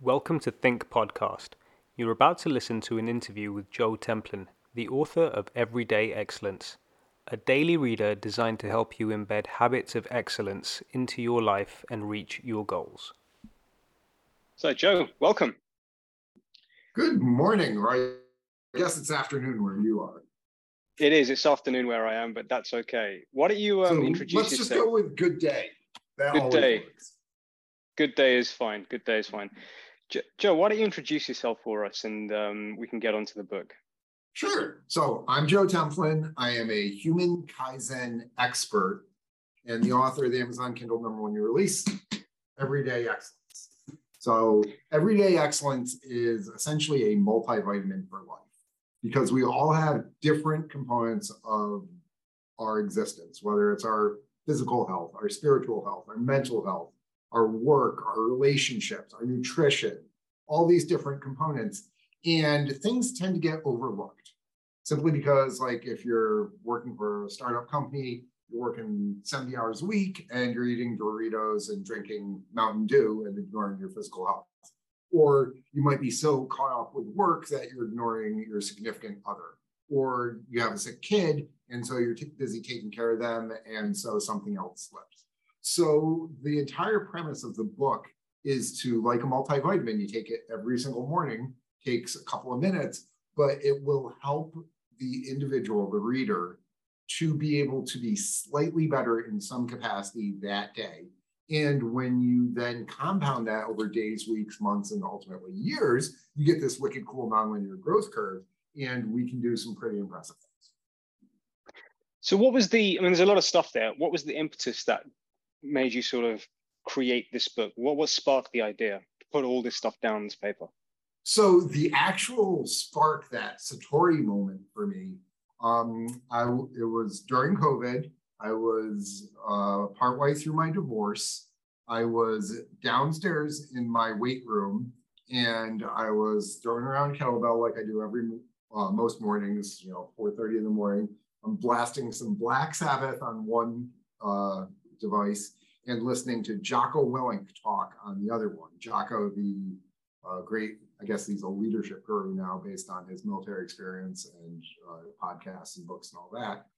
Welcome to Think Podcast. You're about to listen to an interview with Joe Templin, the author of Everyday Excellence, a daily reader designed to help you embed habits of excellence into your life and reach your goals. So, Joe, welcome. Good morning, or I guess it's afternoon where you are. It is. It's afternoon where I am, but that's okay. Why don't you introduce yourself? Let's just go with good day. That good day. Works. Good day is fine. Good day is fine. Joe, why don't you introduce yourself for us and we can get onto the book? Sure. So I'm Joe Templin. I am a human Kaizen expert and the author of the Amazon Kindle #1 release, Everyday Excellence. So Everyday Excellence is essentially a multivitamin for life because we all have different components of our existence, whether it's our physical health, our spiritual health, our mental health, our work, our relationships, our nutrition, all these different components. And things tend to get overlooked simply because, like, if you're working for a startup company, you're working 70 hours a week and you're eating Doritos and drinking Mountain Dew and ignoring your physical health. Or you might be so caught up with work that you're ignoring your significant other. Or you have a sick kid and so you're busy taking care of them and so something else slips. So the entire premise of the book is to, like a multivitamin, you take it every single morning, takes a couple of minutes, but it will help the individual, the reader, to be able to be slightly better in some capacity that day. And when you then compound that over days, weeks, months, and ultimately years, you get this wicked cool nonlinear growth curve, and we can do some pretty impressive things. So what was the, I mean, there's a lot of stuff there. What was the impetus that made you sort of create this book? What sparked the idea to put all this stuff down on this paper? So the actual spark, that Satori moment for me, it was during COVID. I was partway through my divorce. I was downstairs in my weight room and I was throwing around kettlebell like I do every most mornings, 4:30 in the morning. I'm blasting some Black Sabbath on one device and listening to Jocko Willink talk on the other one. Jocko, the great, I guess he's a leadership guru now based on his military experience and podcasts and books and all that.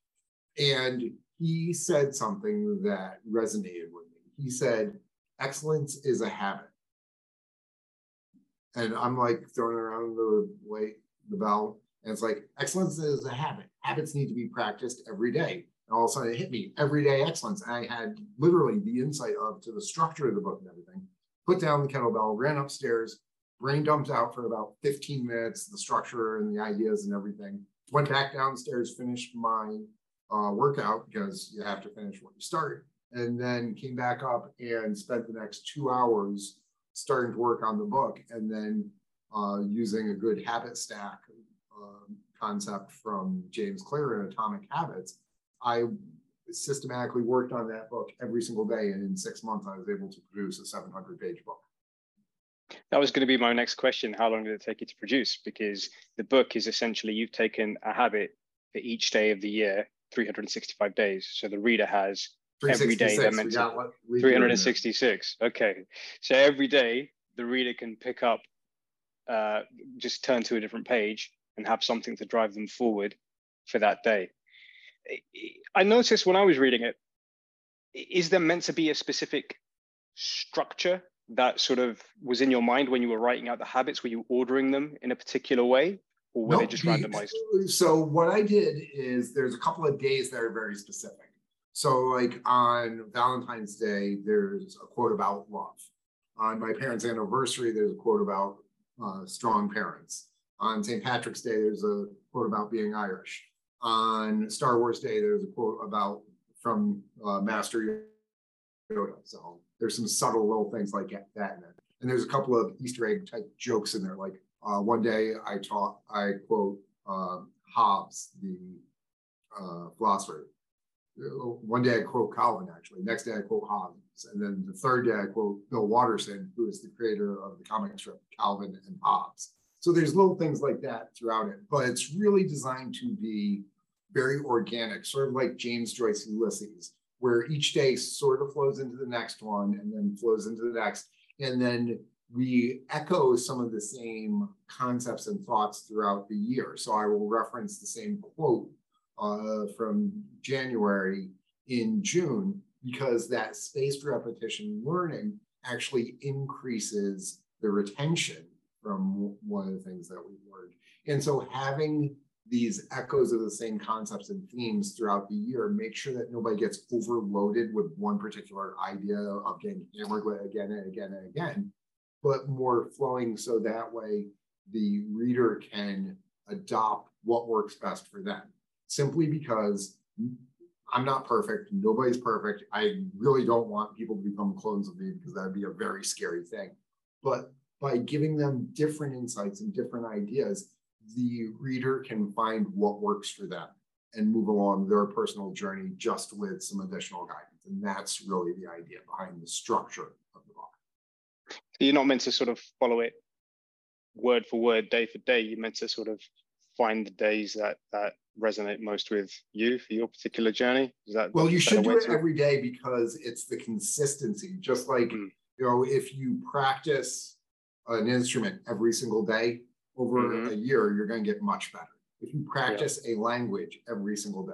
And he said something that resonated with me. He said, excellence is a habit. And I'm like throwing around the bell. And it's like, excellence is a habit. Habits need to be practiced every day. And all of a sudden it hit me, everyday excellence. And I had literally the insight to the structure of the book and everything, put down the kettlebell, ran upstairs, brain dumped out for about 15 minutes, the structure and the ideas and everything, went back downstairs, finished my workout because you have to finish what you start, and then came back up and spent the next 2 hours starting to work on the book and then using a good habit stack concept from James Clear in Atomic Habits. I systematically worked on that book every single day, and in 6 months, I was able to produce a 700-page book. That was going to be my next question. How long did it take you to produce? Because the book is essentially you've taken a habit for each day of the year, 365 days. So the reader has every day they're meant to. 366. Okay. So every day, the reader can pick up, just turn to a different page and have something to drive them forward for that day. I noticed when I was reading it, is there meant to be a specific structure that sort of was in your mind when you were writing out the habits? Were you ordering them in a particular way, or were they just randomized? So what I did is there's a couple of days that are very specific. So like on Valentine's Day, there's a quote about love. On my parents' anniversary, there's a quote about strong parents. On St. Patrick's Day, there's a quote about being Irish. On Star Wars Day, there's a quote about from Master Yoda. So there's some subtle little things like that in it. And there's a couple of Easter egg type jokes in there. Like one day I quote Hobbes, the philosopher. One day I quote Calvin, actually. Next day I quote Hobbes. And then the third day I quote Bill Watterson, who is the creator of the comic strip Calvin and Hobbes. So there's little things like that throughout it, but it's really designed to be very organic, sort of like James Joyce Ulysses, where each day sort of flows into the next one and then flows into the next. And then we echo some of the same concepts and thoughts throughout the year. So I will reference the same quote from January in June, because that spaced repetition learning actually increases the retention from one of the things that we learned. And so having these echoes of the same concepts and themes throughout the year, make sure that nobody gets overloaded with one particular idea of getting hammered again and again and again, but more flowing, so that way the reader can adopt what works best for them. Simply because I'm not perfect, nobody's perfect. I really don't want people to become clones of me, because that'd be a very scary thing. But by giving them different insights and different ideas, the reader can find what works for them and move along their personal journey just with some additional guidance. And that's really the idea behind the structure of the book. So you're not meant to sort of follow it word for word, day for day. You're meant to sort of find the days that resonate most with you for your particular journey. Is that, well, you should do it every day, because it's the consistency. Just like, you know, if you practice an instrument every single day over a year, you're going to get much better. If you practice a language every single day,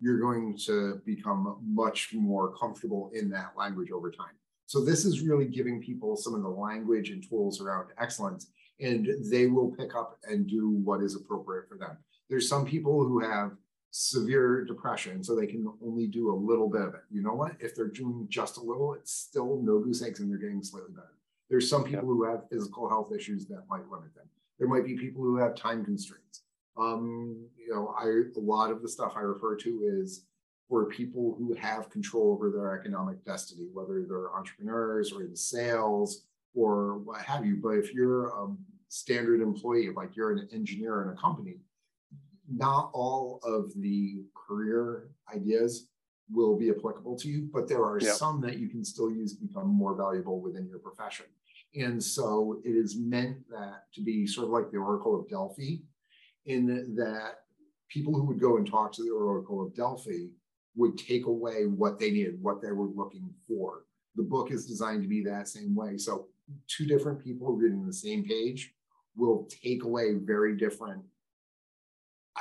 you're going to become much more comfortable in that language over time. So this is really giving people some of the language and tools around excellence, and they will pick up and do what is appropriate for them. There's some people who have severe depression, so they can only do a little bit of it. You know what? If they're doing just a little, it's still no goose eggs, and they're getting slightly better. There's some people who have physical health issues that might limit them. There might be people who have time constraints. You know, a lot of the stuff I refer to is for people who have control over their economic destiny, whether they're entrepreneurs or in sales or what have you. But if you're a standard employee, like you're an engineer in a company, not all of the career ideas will be applicable to you, but there are some that you can still use to become more valuable within your profession. And so it is meant that to be sort of like the Oracle of Delphi, in that people who would go and talk to the Oracle of Delphi would take away what they needed, what they were looking for. The book is designed to be that same way. So two different people reading the same page will take away very different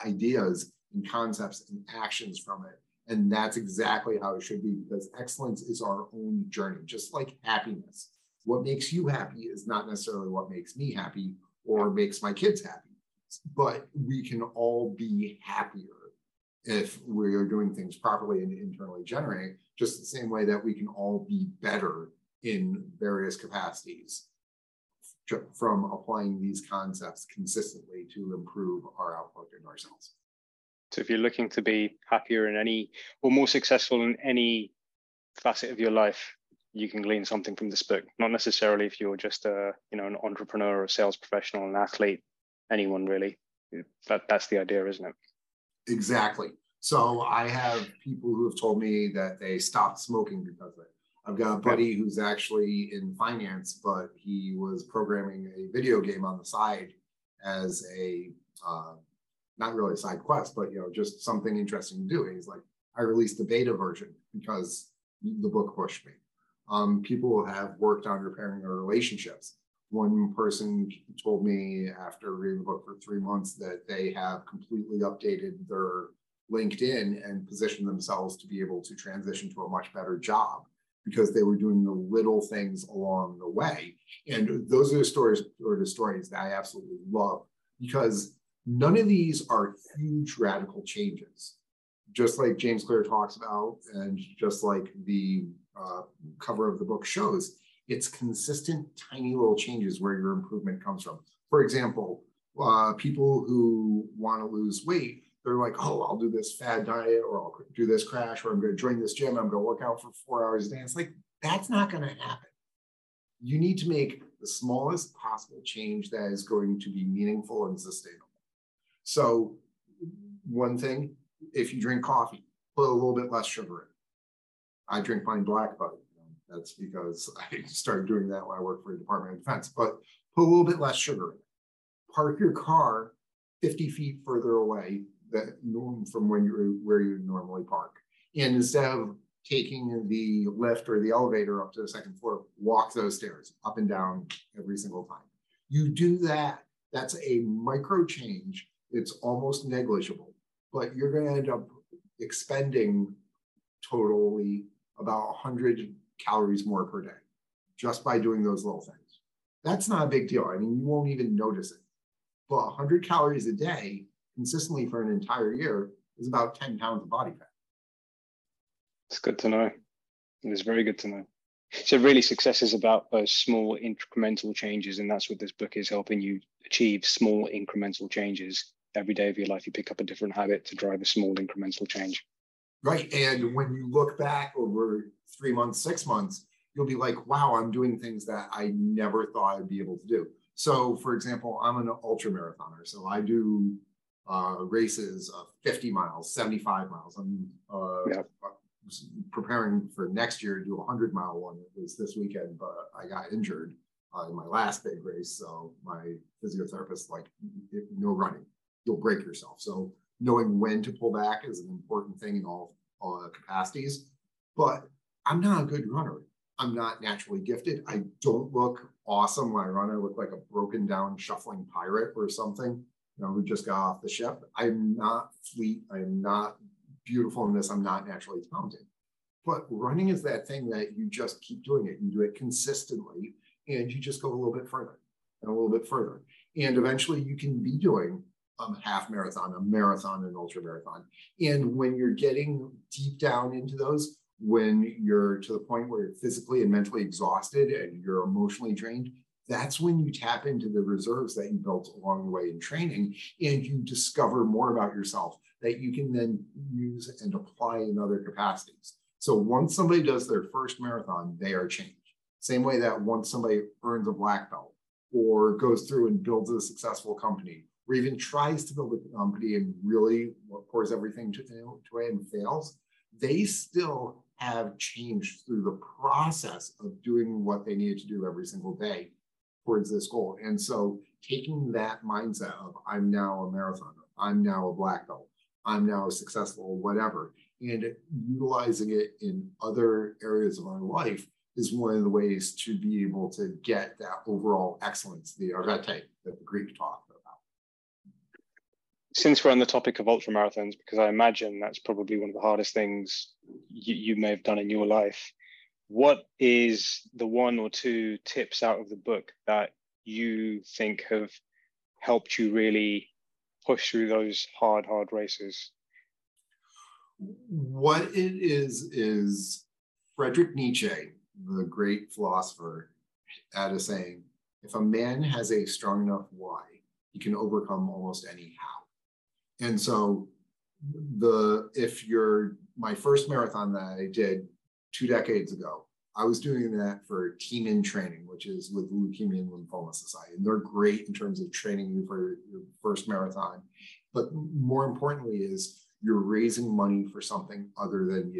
ideas and concepts and actions from it. And that's exactly how it should be, because excellence is our own journey, just like happiness. What makes you happy is not necessarily what makes me happy or makes my kids happy, but we can all be happier if we are doing things properly and internally generating, just the same way that we can all be better in various capacities from applying these concepts consistently to improve our outlook and ourselves. So if you're looking to be happier in any, or more successful in any facet of your life, you can glean something from this book. Not necessarily if you're just a, you know, an entrepreneur or a sales professional, an athlete, anyone really. That's the idea, isn't it? Exactly. So I have people who have told me that they stopped smoking because of it. I've got a buddy who's actually in finance, but he was programming a video game on the side as a, not really a side quest, but, you know, just something interesting to do. And he's like, I released the beta version because the book pushed me. People have worked on repairing their relationships. One person told me after reading the book for 3 months that they have completely updated their LinkedIn and positioned themselves to be able to transition to a much better job because they were doing the little things along the way. And those are the stories that I absolutely love, because none of these are huge radical changes. Just like James Clear talks about, and just like the cover of the book shows, it's consistent, tiny little changes where your improvement comes from. For example, people who want to lose weight, they're like, oh, I'll do this fad diet, or I'll do this crash, or I'm going to join this gym, I'm going to work out for 4 hours a day. It's like, that's not going to happen. You need to make the smallest possible change that is going to be meaningful and sustainable. So one thing, if you drink coffee, put a little bit less sugar in. I drink mine black, but that's because I started doing that when I worked for the Department of Defense. But put a little bit less sugar in it. Park your car 50 feet further away from where you normally park. And instead of taking the lift or the elevator up to the second floor, walk those stairs up and down every single time. You do that, that's a micro change. It's almost negligible, but you're going to end up expending totally about 100 calories more per day just by doing those little things. That's not a big deal. I mean, you won't even notice it. But 100 calories a day consistently for an entire year is about 10 pounds of body fat. It's good to know. It is very good to know. So really, success is about those small incremental changes, and that's what this book is helping you achieve, small incremental changes. Every day of your life, you pick up a different habit to drive a small incremental change. Right. And when you look back over 3 months, 6 months, you'll be like, wow, I'm doing things that I never thought I'd be able to do. So, for example, I'm an ultra marathoner. So I do races of 50 miles, 75 miles. I'm preparing for next year to do a 100-mile one. It was this weekend, but I got injured in my last big race. So my physiotherapist, like, no running, you'll break yourself. So knowing when to pull back is an important thing in all capacities. But I'm not a good runner. I'm not naturally gifted. I don't look awesome when I run. I look like a broken down shuffling pirate or something, you know, who just got off the ship. I'm not fleet. I'm not beautiful in this. I'm not naturally talented. But running is that thing that you just keep doing it. You do it consistently and you just go a little bit further and a little bit further. And eventually you can be doing a half marathon, a marathon, an ultra marathon. And when you're getting deep down into those, when you're to the point where you're physically and mentally exhausted and you're emotionally drained, that's when you tap into the reserves that you built along the way in training, and you discover more about yourself that you can then use and apply in other capacities. So once somebody does their first marathon, they are changed. Same way that once somebody earns a black belt or goes through and builds a successful company, or even tries to build a company and really pours everything to it and fails, they still have changed through the process of doing what they needed to do every single day towards this goal. And so taking that mindset of, I'm now a marathoner, I'm now a black belt, I'm now successful, whatever, and utilizing it in other areas of our life is one of the ways to be able to get that overall excellence, the arete that the Greek talk. Since we're on the topic of ultramarathons, because I imagine that's probably one of the hardest things you may have done in your life, what is the one or two tips out of the book that you think have helped you really push through those hard races? What it is Friedrich Nietzsche, the great philosopher, had a saying, if a man has a strong enough why, he can overcome almost any how. And so my first marathon that I did 2 decades ago, I was doing that for Team In Training, which is with the Leukemia and Lymphoma Society. And they're great in terms of training you for your first marathon. But more importantly is you're raising money for something other than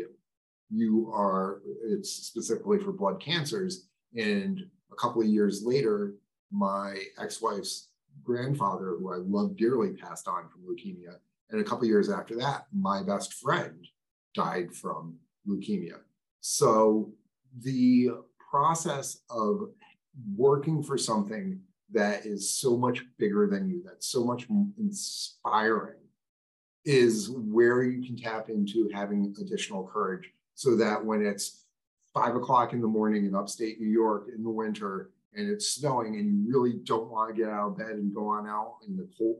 you. It's specifically for blood cancers. And a couple of years later, my ex-wife's grandfather, who I love dearly, passed on from leukemia. And a couple of years after that, my best friend died from leukemia. So the process of working for something that is so much bigger than you, that's so much inspiring, is where you can tap into having additional courage, so that when it's 5 o'clock in the morning in upstate New York in the winter, and it's snowing and you really don't want to get out of bed and go on out in the cold,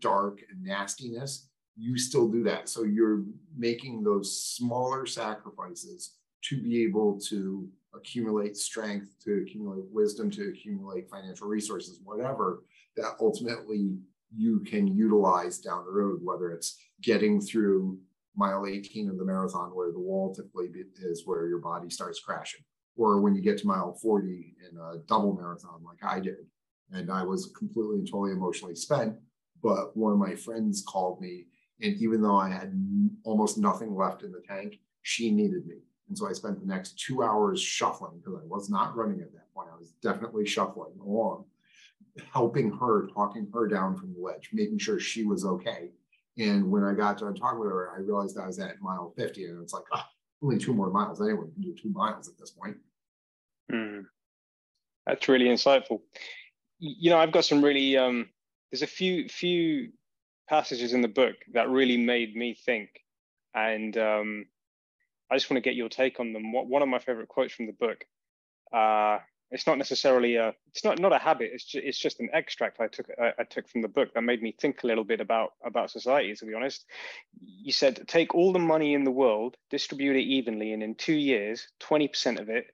dark and nastiness, you still do that. So you're making those smaller sacrifices to be able to accumulate strength, to accumulate wisdom, to accumulate financial resources, whatever, that ultimately you can utilize down the road, whether it's getting through mile 18 of the marathon where the wall typically is where your body starts crashing, or when you get to mile 40 in a double marathon like I did. And I was completely and totally emotionally spent, but one of my friends called me, and even though I had almost nothing left in the tank, she needed me. And so I spent the next 2 hours shuffling, because I was not running at that point. I was definitely shuffling along, helping her, talking her down from the ledge, making sure she was okay. And when I got done talking with her, I realized I was at mile 50, and it's like, only 2 more miles. Anyone can do 2 miles at this point. Mm. That's really insightful. You know, I've got some really, there's a few passages in the book that really made me think. And I just want to get your take on them. One of my favorite quotes from the book, it's not necessarily a, it's not a habit. It's just an extract I took from the book that made me think a little bit about society, to be honest. You said, take all the money in the world, distribute it evenly, and in 2 years, 20% of it,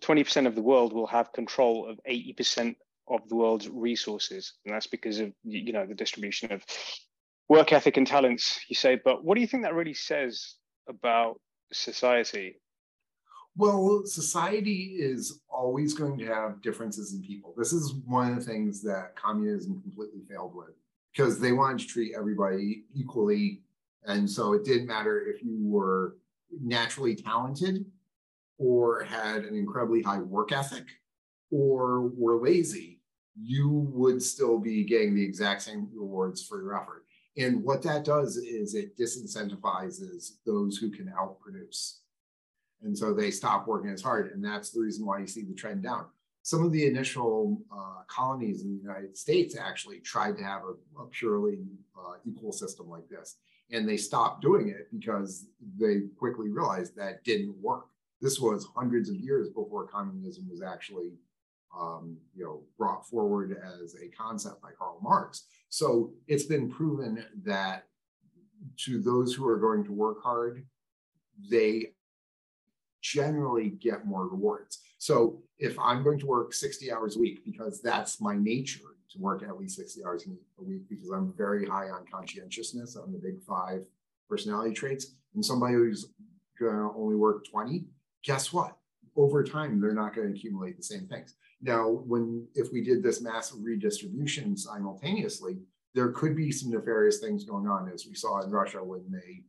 20% of the world will have control of 80% of the world's resources. And that's because of, you know, the distribution of work ethic and talents, you say. But what do you think that really says about society? Well, society is always going to have differences in people. This is one of the things that communism completely failed with, because they wanted to treat everybody equally. And so it didn't matter if you were naturally talented or had an incredibly high work ethic or were lazy, you would still be getting the exact same rewards for your effort. And what that does is it disincentivizes those who can outproduce. And so they stop working as hard. And that's the reason why you see the trend down. Some of the initial colonies in the United States actually tried to have a purely equal system like this. And they stopped doing it because they quickly realized that didn't work. This was hundreds of years before communism was actually brought forward as a concept by Karl Marx. So it's been proven that to those who are going to work hard, they generally get more rewards. So if I'm going to work 60 hours a week, because that's my nature to work at least 60 hours a week, because I'm very high on conscientiousness, on the Big 5 personality traits, and somebody who's going to only work 20, guess what? Over time, they're not going to accumulate the same things. Now, if we did this massive redistribution simultaneously, there could be some nefarious things going on, as we saw in Russia when they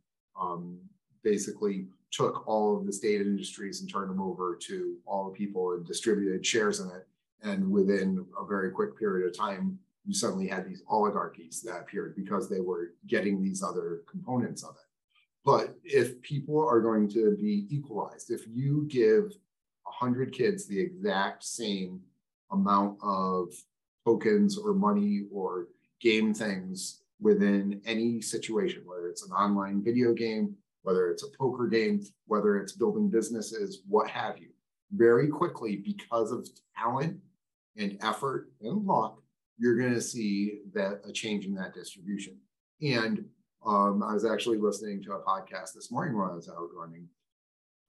basically took all of the state industries and turned them over to all the people and distributed shares in it. And within a very quick period of time, you suddenly had these oligarchies that appeared because they were getting these other components of it. But if people are going to be equalized, if you give 100 kids the exact same amount of tokens or money or game things within any situation, whether it's an online video game, whether it's a poker game, whether it's building businesses, what have you, very quickly, because of talent and effort and luck, you're going to see that a change in that distribution. And I was actually listening to a podcast this morning while I was out running.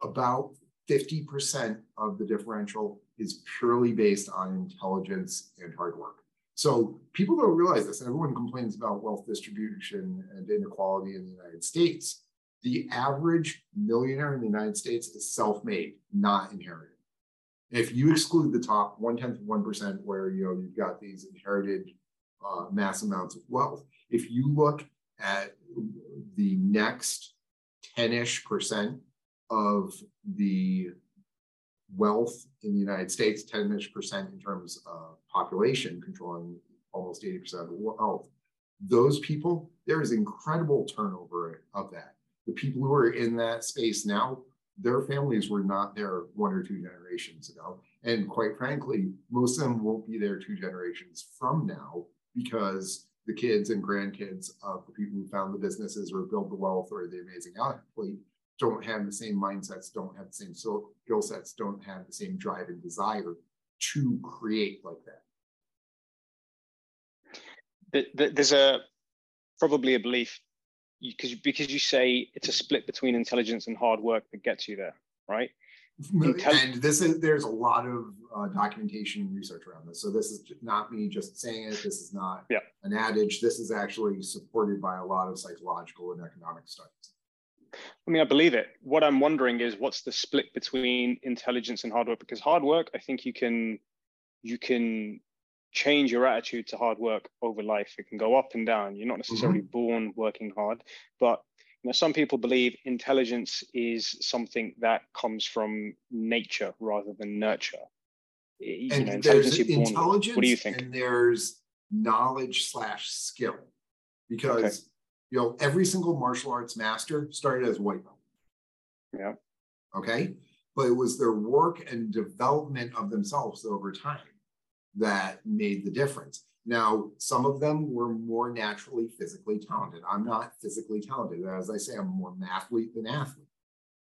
About 50% of the differential is purely based on intelligence and hard work. So people don't realize this. Everyone complains about wealth distribution and inequality in the United States. The average millionaire in the United States is self-made, not inherited. If you exclude the top 0.1% where you've got these inherited mass amounts of wealth, if you look at the next 10-ish% of the wealth in the United States, 10-ish% in terms of population controlling almost 80% of the wealth, those people, there is incredible turnover of that. The people who are in that space now, their families were not there 1 or 2 generations ago. And quite frankly, most of them won't be there 2 generations from now, because the kids and grandkids of the people who found the businesses or build the wealth or the amazing athlete don't have the same mindsets, don't have the same skill sets, don't have the same drive and desire to create like that. There's probably a belief, because you say it's a split between intelligence and hard work that gets you there, right? And there's a lot of documentation and research around this. So this is not me just saying it. This is not an adage. This is actually supported by a lot of psychological and economic studies. I mean, I believe it. What I'm wondering is, what's the split between intelligence and hard work? Because hard work, I think you can change your attitude to hard work over life. It can go up and down. You're not necessarily born working hard, but now, some people believe intelligence is something that comes from nature rather than nurture. And there's intelligence, what do you think? And there's knowledge/skill. Because every single martial arts master started as a white belt. Yeah. Okay. But it was their work and development of themselves over time that made the difference. Now, some of them were more naturally physically talented. I'm not physically talented. As I say, I'm more mathlete than athlete.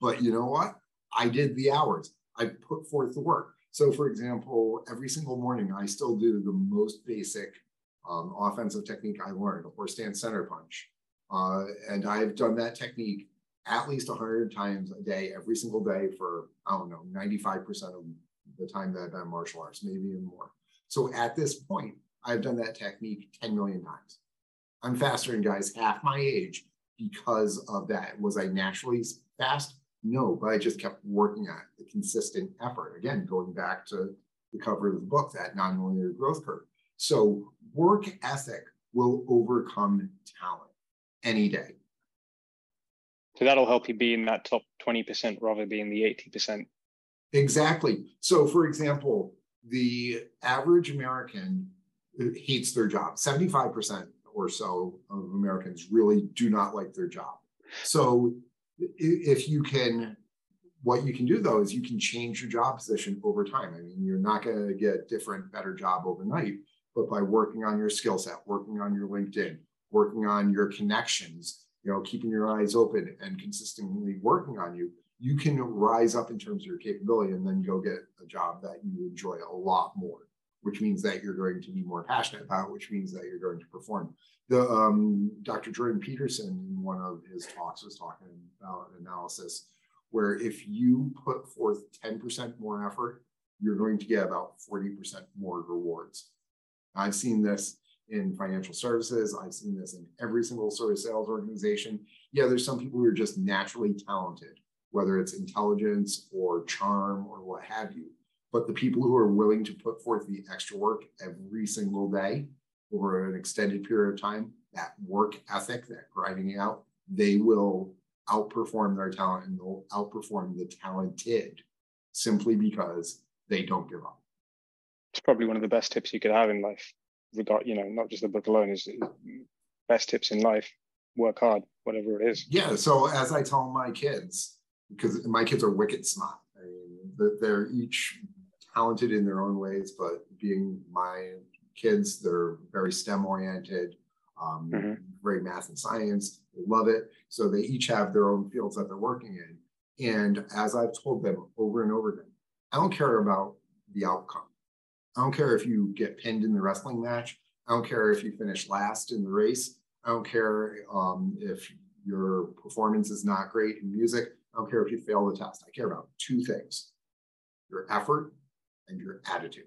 But you know what? I did the hours. I put forth the work. So, for example, every single morning, I still do the most basic offensive technique I learned, a horse stance center punch. And I've done that technique at least 100 times a day, every single day for, I don't know, 95% of the time that I've done martial arts, maybe even more. So at this point, I've done that technique 10 million times. I'm faster than guys half my age because of that. Was I naturally fast? No, but I just kept working at the consistent effort. Again, going back to the cover of the book, that nonlinear growth curve. So work ethic will overcome talent any day. So that'll help you be in that top 20% rather than the 80%. Exactly. So for example, the average American hates their job. 75% or so of Americans really do not like their job. So if you can, what you can do though, is you can change your job position over time. I mean, you're not going to get a different, better job overnight, but by working on your skill set, working on your LinkedIn, working on your connections, you know, keeping your eyes open and consistently working on you, you can rise up in terms of your capability and then go get a job that you enjoy a lot more, which means that you're going to be more passionate about, which means that you're going to perform. The Dr. Jordan Peterson, in one of his talks, was talking about an analysis where if you put forth 10% more effort, you're going to get about 40% more rewards. I've seen this in financial services. I've seen this in every single sort of sales organization. Yeah, there's some people who are just naturally talented, whether it's intelligence or charm or what have you. But the people who are willing to put forth the extra work every single day over an extended period of time, that work ethic, that grinding out, they will outperform their talent and they'll outperform the talented simply because they don't give up. It's probably one of the best tips you could have in life. Regard, you know, not just the book alone, is best tips in life. Work hard, whatever it is. Yeah. So as I tell my kids, because my kids are wicked smart. I mean, they're each talented in their own ways, but being my kids, they're very STEM oriented, very math and science. They love it. So they each have their own fields that they're working in. And as I've told them over and over again, I don't care about the outcome. I don't care if you get pinned in the wrestling match. I don't care if you finish last in the race. I don't care if your performance is not great in music. I don't care if you fail the test. I care about two things, your effort and your attitude.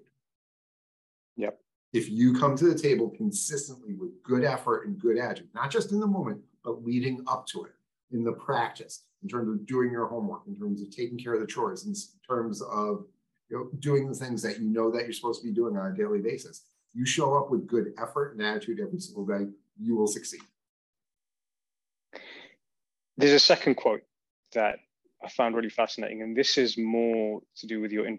Yep. If you come to the table consistently with good effort and good attitude, not just in the moment, but leading up to it, in the practice, in terms of doing your homework, in terms of taking care of the chores, in terms of doing the things that you know that you're supposed to be doing on a daily basis. You show up with good effort and attitude every single day, you will succeed. There's a second quote that I found really fascinating, and this is more to do with you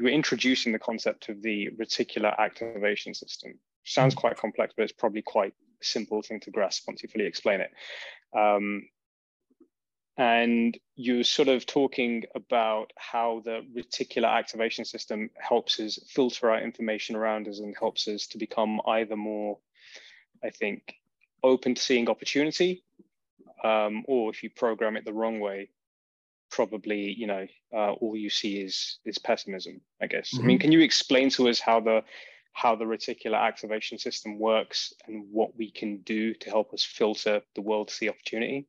were introducing the concept of the reticular activation system. Sounds quite complex, but it's probably quite a simple thing to grasp once you fully explain it. And you're sort of talking about how the reticular activation system helps us filter out information around us and helps us to become either more, I think, open to seeing opportunity, or if you program it the wrong way, probably, you know, all you see is pessimism, I guess. I mean, can you explain to us how the reticular activation system works and what we can do to help us filter the world to see opportunity?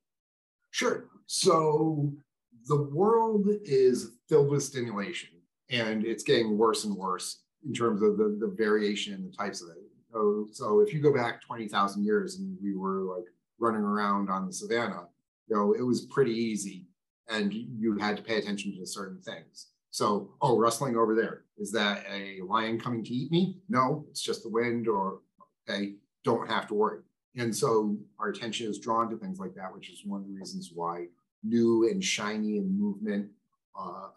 Sure. So the world is filled with stimulation, and it's getting worse and worse in terms of the variation and the types of it. So if you go back 20,000 years and we were like running around on the savannah, you know, it was pretty easy and you had to pay attention to certain things. So, oh, rustling over there. Is that a lion coming to eat me? No, it's just the wind, or okay, don't have to worry. And so our attention is drawn to things like that, which is one of the reasons why new and shiny and movement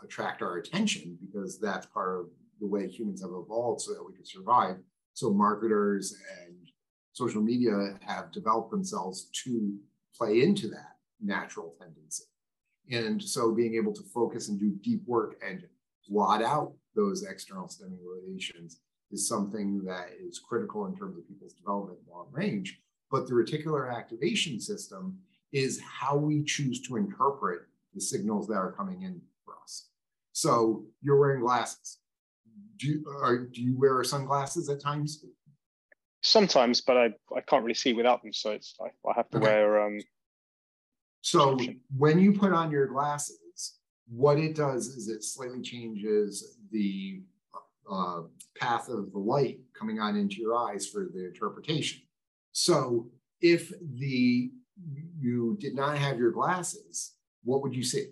attract our attention, because that's part of the way humans have evolved so that we can survive. So marketers and social media have developed themselves to play into that natural tendency. And so being able to focus and do deep work and blot out those external stimulations is something that is critical in terms of people's development long range. But the reticular activation system is how we choose to interpret the signals that are coming in for us. So you're wearing glasses. Do you wear sunglasses at times? Sometimes, but I can't really see without them. So it's I have to wear... So when you put on your glasses, what it does is it slightly changes the path of the light coming on into your eyes for the interpretation. So if you did not have your glasses, what would you see?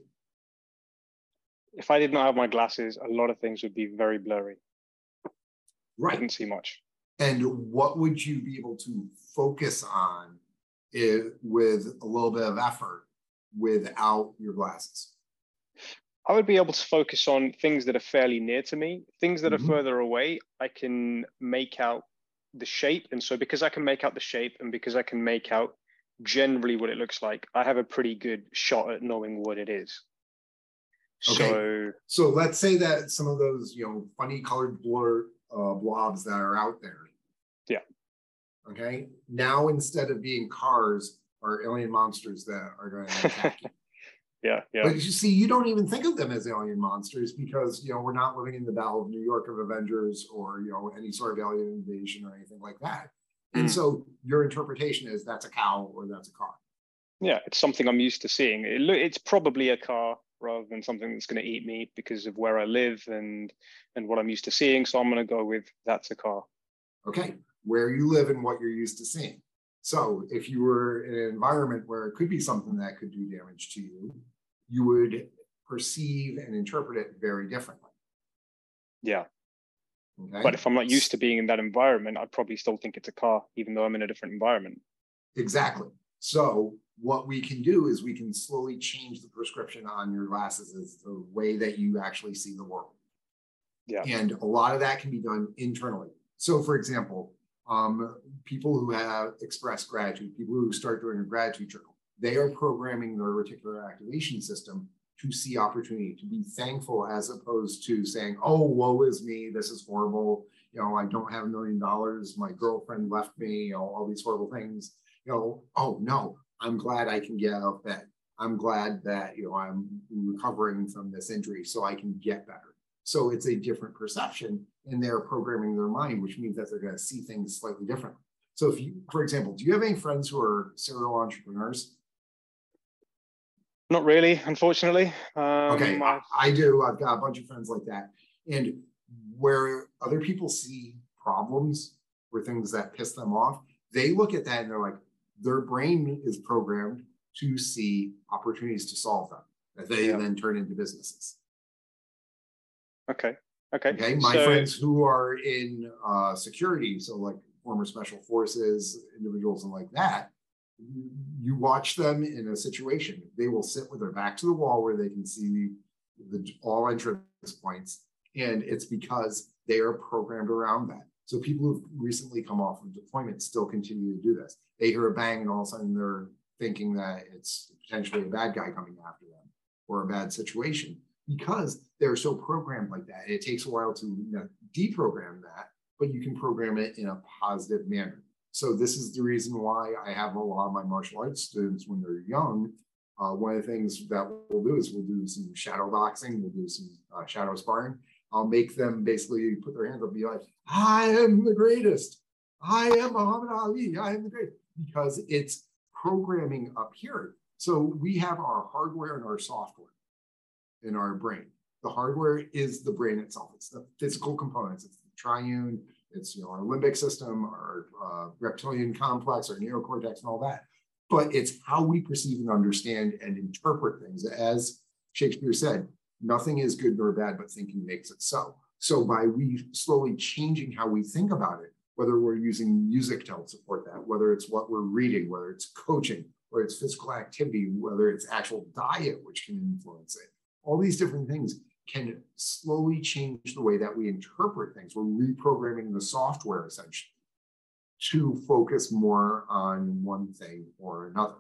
If I did not have my glasses, a lot of things would be very blurry. Right. I didn't see much. And what would you be able to focus on with a little bit of effort without your glasses? I would be able to focus on things that are fairly near to me. Things that are further away, I can make out the shape. And so because I can make out the shape and because I can make out generally what it looks like, I have a pretty good shot at knowing what it is. Okay. So let's say that some of those, funny colored blobs that are out there. Yeah. Okay. Now, instead of being cars, are alien monsters that are going to attack you. Yeah. But you see, you don't even think of them as alien monsters because, we're not living in the Battle of New York of Avengers or, any sort of alien invasion or anything like that. And so your interpretation is that's a cow or that's a car. Yeah. It's something I'm used to seeing. It's probably a car rather than something that's going to eat me because of where I live and what I'm used to seeing. So I'm going to go with that's a car. Okay. Where you live and what you're used to seeing. So if you were in an environment where it could be something that could do damage to you, you would perceive and interpret it very differently. Yeah. Okay? But if I'm not used to being in that environment, I'd probably still think it's a car, even though I'm in a different environment. Exactly. So what we can do is we can slowly change the prescription on your glasses as the way that you actually see the world. Yeah. And a lot of that can be done internally. So for example, people who have expressed gratitude, people who start doing a gratitude journal, they are programming their reticular activation system to see opportunity, to be thankful, as opposed to saying, oh, woe is me, this is horrible, I don't have $1 million, my girlfriend left me, all these horrible things, oh no, I'm glad I can get out of bed. I'm glad that, I'm recovering from this injury so I can get better. So it's a different perception, and they're programming their mind, which means that they're going to see things slightly differently. So if you, for example, do you have any friends who are serial entrepreneurs? Not really, unfortunately. Okay, I do. I've got a bunch of friends like that. And where other people see problems or things that piss them off, they look at that and they're like, their brain is programmed to see opportunities to solve them that they then turn into businesses. Okay. My friends who are in security, so like former special forces, individuals and like that, you watch them in a situation, they will sit with their back to the wall where they can see all entrance points. And it's because they are programmed around that. So people who've recently come off of deployment still continue to do this. They hear a bang and all of a sudden they're thinking that it's potentially a bad guy coming after them or a bad situation, because they're so programmed like that. It takes a while to deprogram that, but you can program it in a positive manner. So this is the reason why I have a lot of my martial arts students when they're young. One of the things that we'll do is we'll do some shadow boxing, we'll do some shadow sparring. I'll make them basically put their hands up and be like, I am the greatest. I am Muhammad Ali. I am the greatest. Because it's programming up here. So we have our hardware and our software in our brain. The hardware is the brain itself. It's the physical components. It's the triune. It's our limbic system, our reptilian complex, our neocortex, and all that. But it's how we perceive and understand and interpret things. As Shakespeare said, nothing is good nor bad, but thinking makes it so. So by we slowly changing how we think about it, whether we're using music to help support that, whether it's what we're reading, whether it's coaching, whether it's physical activity, whether it's actual diet, which can influence it, all these different things can slowly change the way that we interpret things. We're reprogramming the software, essentially, to focus more on one thing or another.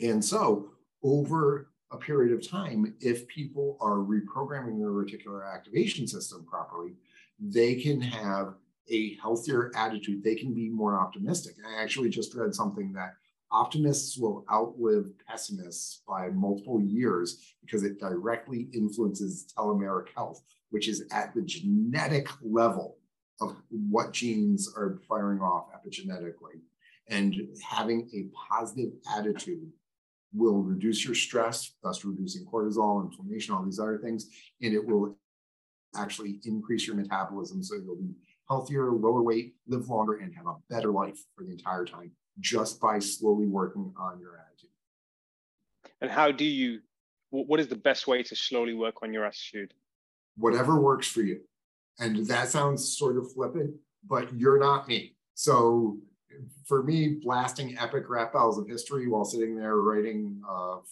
And so over a period of time, if people are reprogramming their reticular activation system properly, they can have a healthier attitude. They can be more optimistic. And I actually just read something that optimists will outlive pessimists by multiple years because it directly influences telomeric health, which is at the genetic level of what genes are firing off epigenetically. And having a positive attitude will reduce your stress, thus reducing cortisol, inflammation, all these other things, and it will actually increase your metabolism, so you'll be healthier, lower weight, live longer, and have a better life for the entire time just by slowly working on your attitude. And how do you, what is the best way to slowly work on your attitude? Whatever works for you. And that sounds sort of flippant, but you're not me. So for me, blasting Epic Rap Battles of History while sitting there writing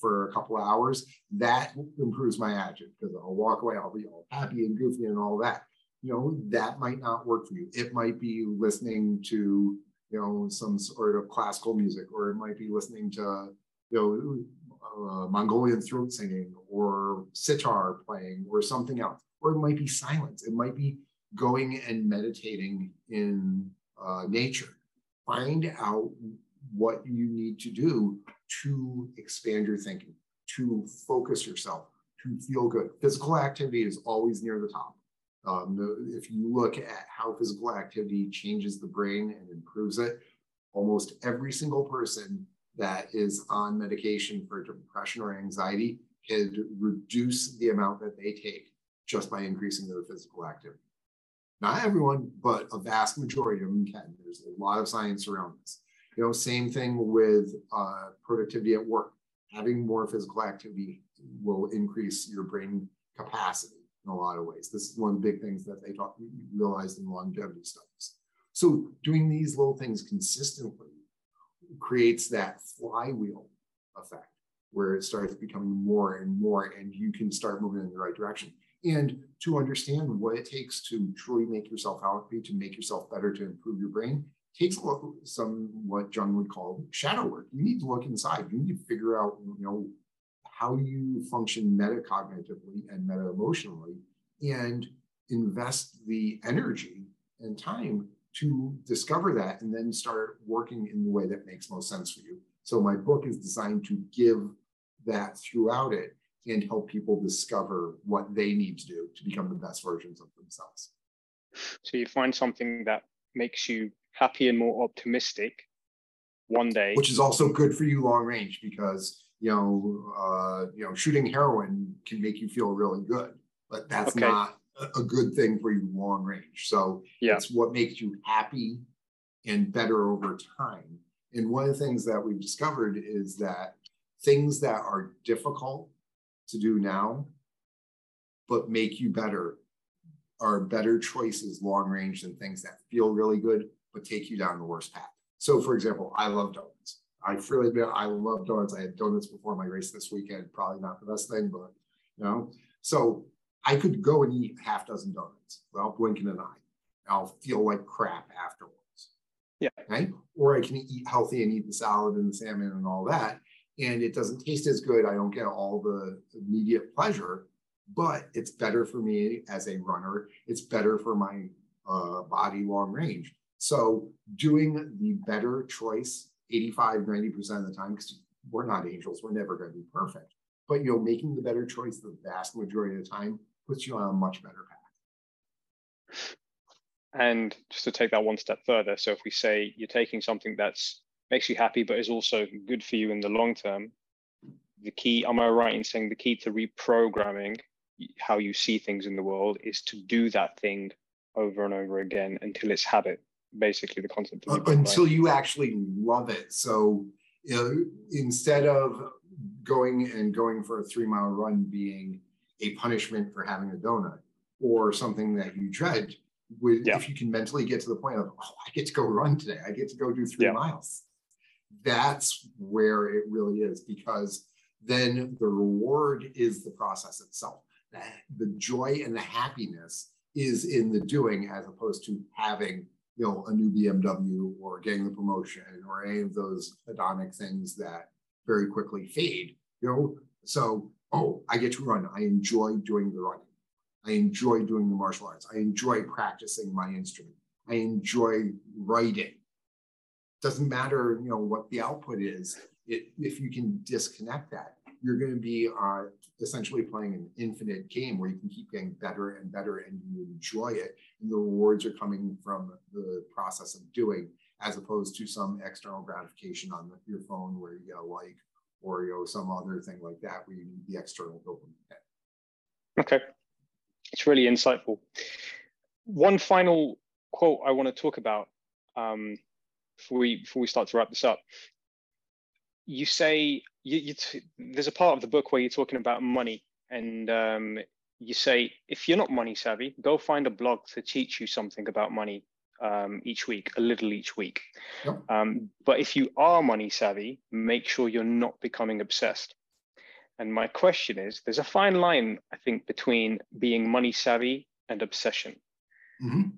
for a couple of hours, that improves my attitude, because I'll walk away, I'll be all happy and goofy and all that. You know, that might not work for you. It might be listening to, you know, some sort of classical music, or it might be listening to, you know, Mongolian throat singing or sitar playing or something else. Or it might be silence. It might be going and meditating in nature. Find out what you need to do to expand your thinking, to focus yourself, to feel good. Physical activity is always near the top. If you look at how physical activity changes the brain and improves it, almost every single person that is on medication for depression or anxiety can reduce the amount that they take just by increasing their physical activity. Not everyone, but a vast majority of them can. There's a lot of science around this. You know, same thing with productivity at work. Having more physical activity will increase your brain capacity in a lot of ways. This is one of the big things that they realized in longevity studies. So doing these little things consistently creates that flywheel effect, where it starts becoming more, and you can start moving in the right direction. And to understand what it takes to truly make yourself healthy, to make yourself better, to improve your brain, takes a look at some, what Jung would call shadow work. You need to look inside. You need to figure out, you know, how you function metacognitively and meta-emotionally, and invest the energy and time to discover that, and then start working in the way that makes most sense for you. So my book is designed to give that throughout it, and help people discover what they need to do to become the best versions of themselves. So you find something that makes you happy and more optimistic one day, which is also good for you long range, because you know shooting heroin can make you feel really good, but that's not a good thing for you long range. So it's what makes you happy and better over time. And one of the things that we've discovered is that things that are difficult to do now, but make you better, are better choices long range than things that feel really good, but take you down the worst path. So for example, I love donuts. I freely admit I love donuts. I had donuts before my race this weekend, probably not the best thing, but you know. So I could go and eat a half dozen donuts without blinking an eye. I'll feel like crap afterwards. Yeah. Right? Or I can eat healthy and eat the salad and the salmon and all that, and it doesn't taste as good. I don't get all the immediate pleasure, but it's better for me as a runner. It's better for my body long range. So doing the better choice 85, 90% of the time, because we're not angels, we're never going to be perfect. But you know, making the better choice the vast majority of the time puts you on a much better path. And just to take that one step further, so if we say you're taking something that's makes you happy, but is also good for you in the long term. The key, am I right in saying the key to reprogramming how you see things in the world is to do that thing over and over again until it's habit, basically the concept. Until you actually love it. So you know, instead of going for a 3-mile run being a punishment for having a donut or something that you dread, if you can mentally get to the point of, oh, I get to go run today. I get to go do 3 miles. That's where it really is, because then the reward is the process itself. The joy and the happiness is in the doing, as opposed to having, you know, a new BMW or getting the promotion or any of those hedonic things that very quickly fade. You know, So, I get to run. I enjoy doing the running. I enjoy doing the martial arts. I enjoy practicing my instrument. I enjoy writing. Doesn't matter, you know, what the output is. If you can disconnect that, you're going to be essentially playing an infinite game where you can keep getting better and better, and you enjoy it. And the rewards are coming from the process of doing, as opposed to some external gratification on your phone where you get a like, or, you know, some other thing like that where you need the external dopamine hit. Okay, it's really insightful. One final quote I want to talk about before we start to wrap this up. You say there's a part of the book where you're talking about money, and you say, if you're not money savvy, go find a blog to teach you something about money each week, a little each week. Yep. But if you are money savvy, make sure you're not becoming obsessed. And my question is, there's a fine line, I think, between being money savvy and obsession. Mm-hmm.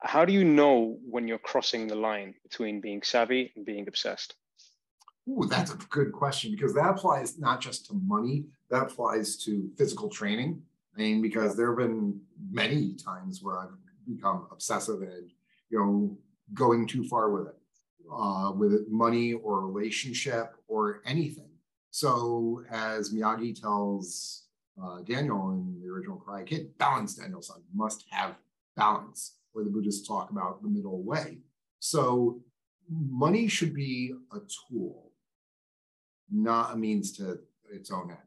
How do you know when you're crossing the line between being savvy and being obsessed? Ooh, that's a good question, because that applies not just to money, that applies to physical training. I mean, because there have been many times where I've become obsessive and, you know, going too far with money or relationship or anything. So as Miyagi tells Daniel in the original Karate Kid, balance, Daniel son, must have balance, where the Buddhists talk about the middle way. So money should be a tool, not a means to its own end.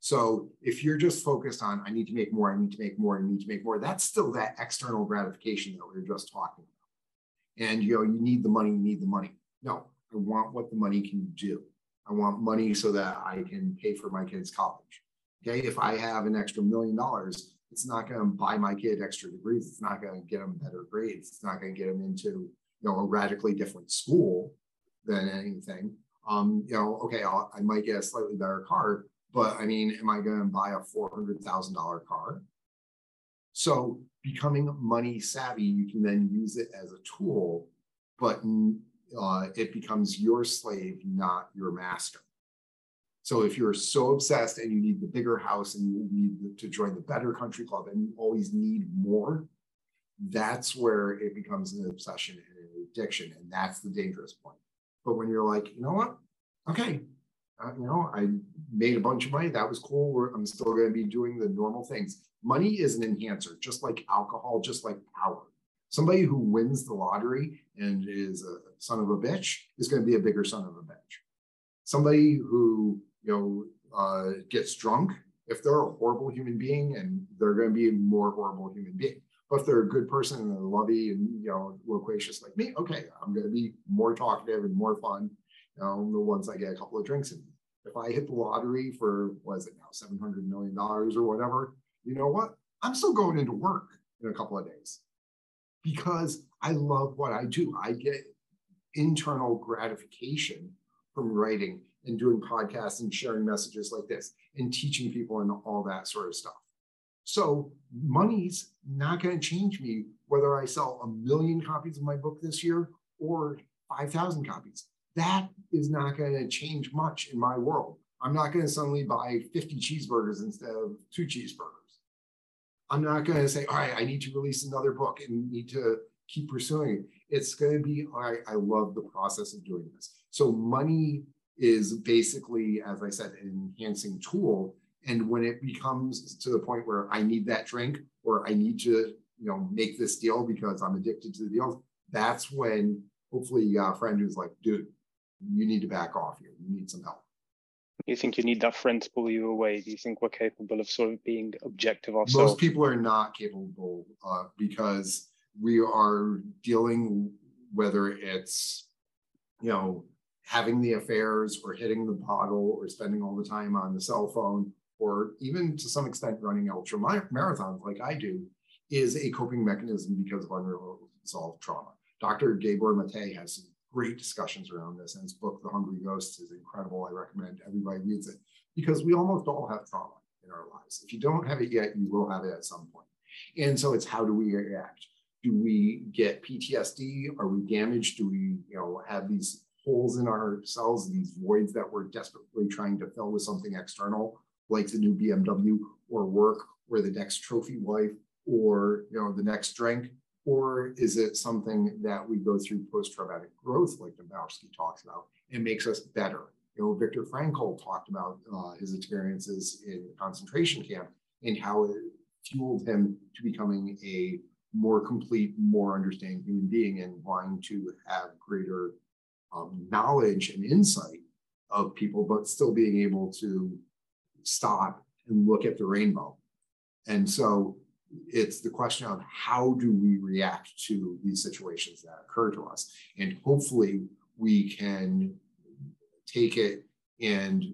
So if you're just focused on, I need to make more, I need to make more, I need to make more, that's still that external gratification that we were just talking about. And, you know, you need the money, you need the money. No, I want what the money can do. I want money so that I can pay for my kids' college. Okay, if I have an extra $1 million, it's not going to buy my kid extra degrees. It's not going to get them better grades. It's not going to get them into, you know, a radically different school than anything. You know, okay, I might get a slightly better car, but I mean, am I going to buy a $400,000 car? So becoming money savvy, you can then use it as a tool, but it becomes your slave, not your master. So if you're so obsessed and you need the bigger house and you need to join the better country club and you always need more, that's where it becomes an obsession and an addiction. And that's the dangerous point. But when you're like, you know what? Okay. You know, I made a bunch of money. That was cool. I'm still going to be doing the normal things. Money is an enhancer, just like alcohol, just like power. Somebody who wins the lottery and is a son of a bitch is going to be a bigger son of a bitch. Somebody who, you know, gets drunk, if they're a horrible human being, and they're going to be a more horrible human being. But if they're a good person and they're lovey and, you know, loquacious like me, okay, I'm going to be more talkative and more fun. Once I get a couple of drinks in. If I hit the lottery for, what is it now, $700 million or whatever, you know what? I'm still going into work in a couple of days because I love what I do. I get internal gratification from writing and doing podcasts and sharing messages like this and teaching people and all that sort of stuff. So money's not going to change me whether I sell 1 million copies of my book this year or 5,000 copies. That is not going to change much in my world. I'm not going to suddenly buy 50 cheeseburgers instead of 2 cheeseburgers. I'm not going to say, all right, I need to release another book and need to keep pursuing it. It's going to be, all right, I love the process of doing this. So money is basically, as I said, an enhancing tool. And when it becomes to the point where I need that drink or I need to, you know, make this deal because I'm addicted to the deal, that's when hopefully you got a friend who's like, dude, you need to back off here. You need some help. You think you need that friend to pull you away? Do you think we're capable of sort of being objective ourselves? Most people are not capable because we are dealing, whether it's, you know, having the affairs or hitting the bottle or spending all the time on the cell phone, or even to some extent running ultra marathons like I do, is a coping mechanism because of unresolved trauma. Dr. Gabor Maté has some great discussions around this, and his book, The Hungry Ghosts, is incredible. I recommend everybody reads it because we almost all have trauma in our lives. If you don't have it yet, you will have it at some point. And so it's, how do we react? Do we get PTSD? Are we damaged? Do we, you know, have these holes in ourselves, these voids that we're desperately trying to fill with something external? like the new BMW, or work, or the next trophy wife, or the next drink? Or is it something that we go through post-traumatic growth, like Dombrowski talks about, and makes us better? Viktor Frankl talked about his experiences in the concentration camp and how it fueled him to becoming a more complete, more understanding human being and wanting to have greater knowledge and insight of people, but still being able to stop and look at the rainbow. And so it's the question of how do we react to these situations that occur to us? And hopefully we can take it and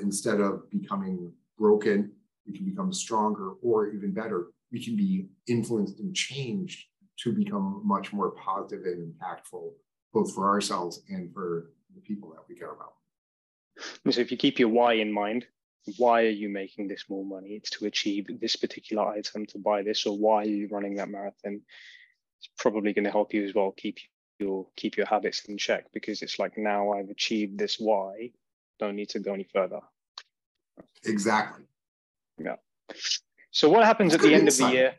instead of becoming broken, we can become stronger, or even better, we can be influenced and changed to become much more positive and impactful, both for ourselves and for the people that we care about. So if you keep your why in mind, why are you making this more money? It's to achieve this particular item, to buy this, or why are you running that marathon? It's probably going to help you as well keep your habits in check, because it's like, now I've achieved this why, don't need to go any further. Exactly. Yeah. So what happens at the end of the year?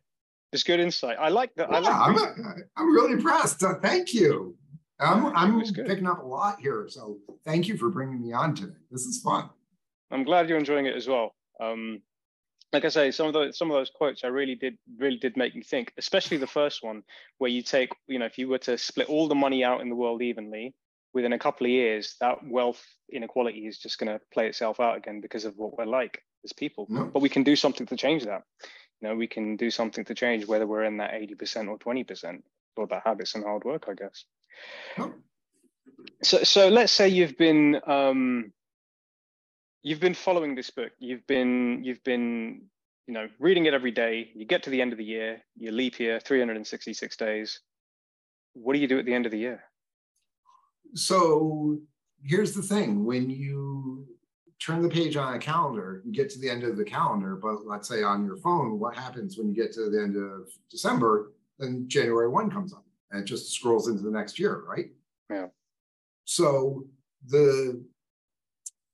It's good insight. I like that. Yeah, I'm really impressed. Thank you. I'm picking up a lot here. So thank you for bringing me on today. This is fun. I'm glad you're enjoying it as well. Like I say, some of those quotes really did make me think, especially the first one where you take, if you were to split all the money out in the world evenly, within a couple of years, that wealth inequality is just going to play itself out again because of what we're like as people. No. But we can do something to change that. We can do something to change whether we're in that 80% or 20%, or about habits and hard work, I guess. No. So let's say you've been following this book. You've been reading it every day. You get to the end of the year. You leap year, 366 days. What do you do at the end of the year? So here's the thing: when you turn the page on a calendar, you get to the end of the calendar. But let's say on your phone, what happens when you get to the end of December? Then January 1 comes up, and it just scrolls into the next year, right? Yeah. So the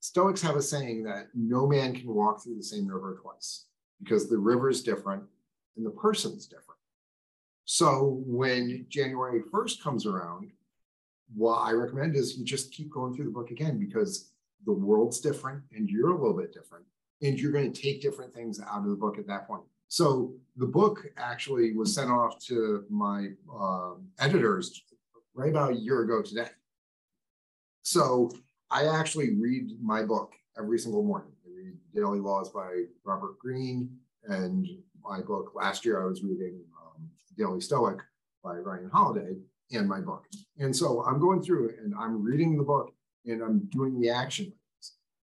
Stoics have a saying that no man can walk through the same river twice, because the river is different and the person's different. So when January 1st comes around, what I recommend is you just keep going through the book again, because the world's different and you're a little bit different, and you're going to take different things out of the book at that point. So the book actually was sent off to my editors right about a year ago today. So I actually read my book every single morning. I read Daily Laws by Robert Greene, and my book last year I was reading Daily Stoic by Ryan Holiday, and my book. And so I'm going through it and I'm reading the book and I'm doing the action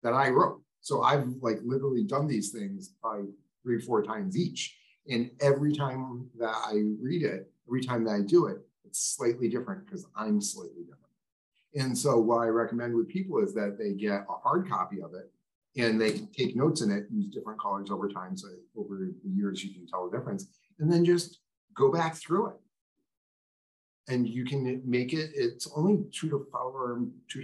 that I wrote. So I've literally done these things by 3-4 times each. And every time that I read it, every time that I do it, it's slightly different, because I'm slightly different. And so what I recommend with people is that they get a hard copy of it and they take notes in it, use different colors over time. So over the years, you can tell the difference, and then just go back through it. And you can make it, it's only 2 to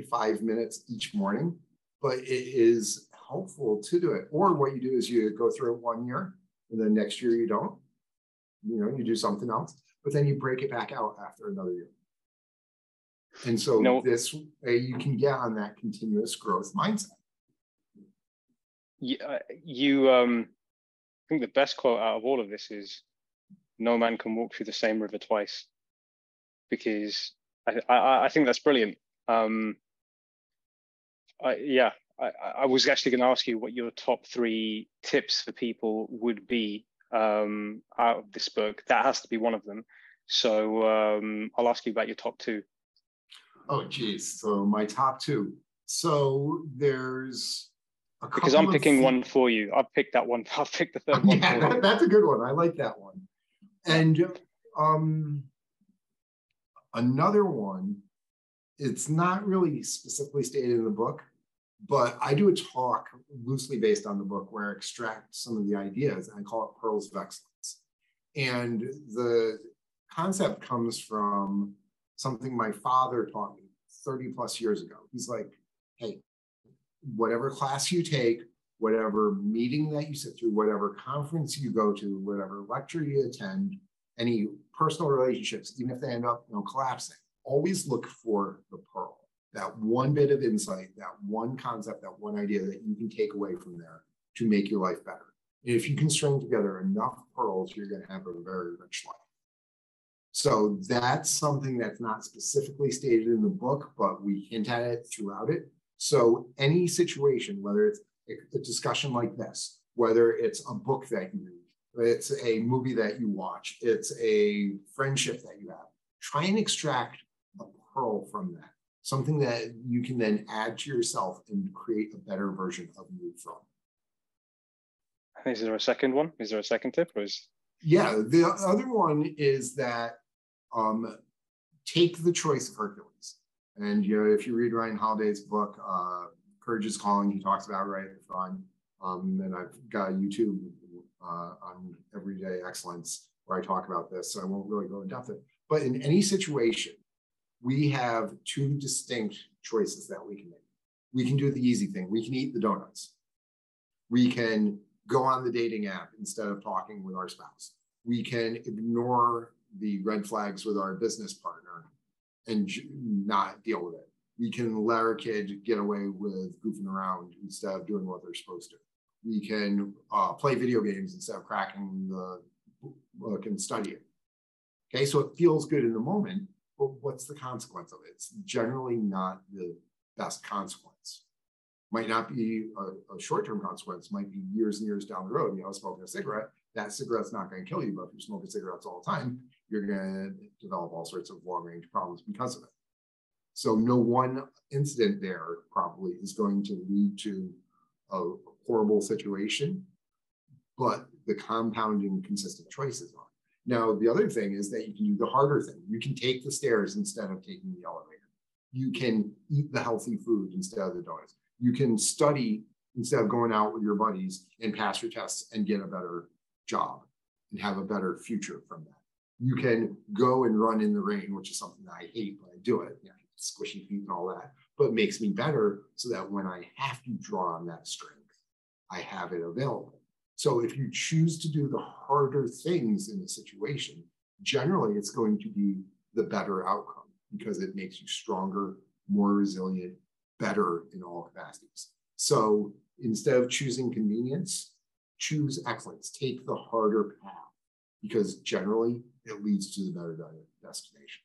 5 minutes each morning, but it is helpful to do it. Or what you do is you go through it one year, and then next year you don't, you do something else, but then you break it back out after another year. And so this way you can get on that continuous growth mindset. Yeah, I think the best quote out of all of this is, no man can walk through the same river twice, because I think that's brilliant. I was actually going to ask you what your top 3 tips for people would be out of this book. That has to be one of them. So I'll ask you about your top 2. Oh, geez. So my top 2. So there's a couple, because I'm picking one for you. I've picked that one. I've picked the third one. Yeah, that's a good one. I like that one. And another one, it's not really specifically stated in the book, but I do a talk loosely based on the book where I extract some of the ideas, and I call it Pearls of Excellence. And the concept comes from something my father taught me 30+ years ago. He's like, hey, whatever class you take, whatever meeting that you sit through, whatever conference you go to, whatever lecture you attend, any personal relationships, even if they end up collapsing, always look for the pearl, that one bit of insight, that one concept, that one idea that you can take away from there to make your life better. If you can string together enough pearls, you're going to have a very rich life. So that's something that's not specifically stated in the book, but we hint at it throughout it. So any situation, whether it's a discussion like this, whether it's a book that you read, it's a movie that you watch, it's a friendship that you have, try and extract a pearl from that, something that you can then add to yourself and create a better version of you from. Is there a second one? Is there a second tip? Or is... Yeah, the other one is that take the choice of Hercules. And if you read Ryan Holiday's book, Courage is Calling, he talks about right at the front. And I've got a YouTube on Everyday Excellence where I talk about this, so I won't really go into it. But in any situation, we have two distinct choices that we can make. We can do the easy thing. We can eat the donuts. We can go on the dating app instead of talking with our spouse. We can ignore the red flags with our business partner and not deal with it. We can let our kid get away with goofing around instead of doing what they're supposed to. We can play video games instead of cracking the book and study it. Okay, so it feels good in the moment, but what's the consequence of it? It's generally not the best consequence. Might not be a short-term consequence, might be years and years down the road. Smoking a cigarette, that cigarette's not going to kill you, but if you're smoking cigarettes all the time, you're going to develop all sorts of long-range problems because of it. So no one incident there probably is going to lead to a horrible situation, but the compounding consistent choices are. Now, the other thing is that you can do the harder thing. You can take the stairs instead of taking the elevator. You can eat the healthy food instead of the donuts. You can study instead of going out with your buddies and pass your tests and get a better job and have a better future from that. You can go and run in the rain, which is something that I hate, but I do it, squishy feet and all that, but it makes me better so that when I have to draw on that strength, I have it available. So if you choose to do the harder things in a situation, generally it's going to be the better outcome because it makes you stronger, more resilient, better in all capacities. So instead of choosing convenience, choose excellence. Take the harder path because generally it leads to the better destination.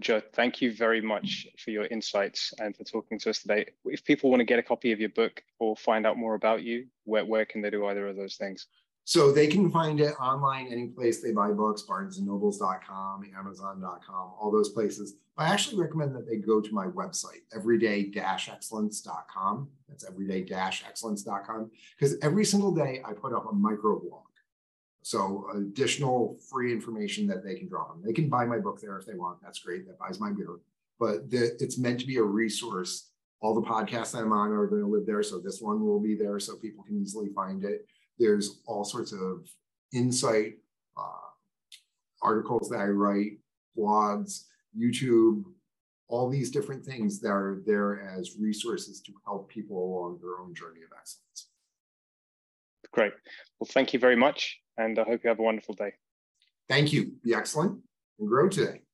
Joe, thank you very much for your insights and for talking to us today. If people want to get a copy of your book or find out more about you, where can they do either of those things? So they can find it online, any place they buy books, barnesandnobles.com, amazon.com, all those places. I actually recommend that they go to my website, everyday-excellence.com. That's everyday-excellence.com, because every single day I put up a microblog. So additional free information that they can draw on. They can buy my book there if they want. That's great. That buys my beer. But it's meant to be a resource. All the podcasts I'm on are going to live there. So this one will be there so people can easily find it. There's all sorts of insight, articles that I write, blogs, YouTube, all these different things that are there as resources to help people along their own journey of excellence. Great. Well, thank you very much. And I hope you have a wonderful day. Thank you. Be excellent and grow today.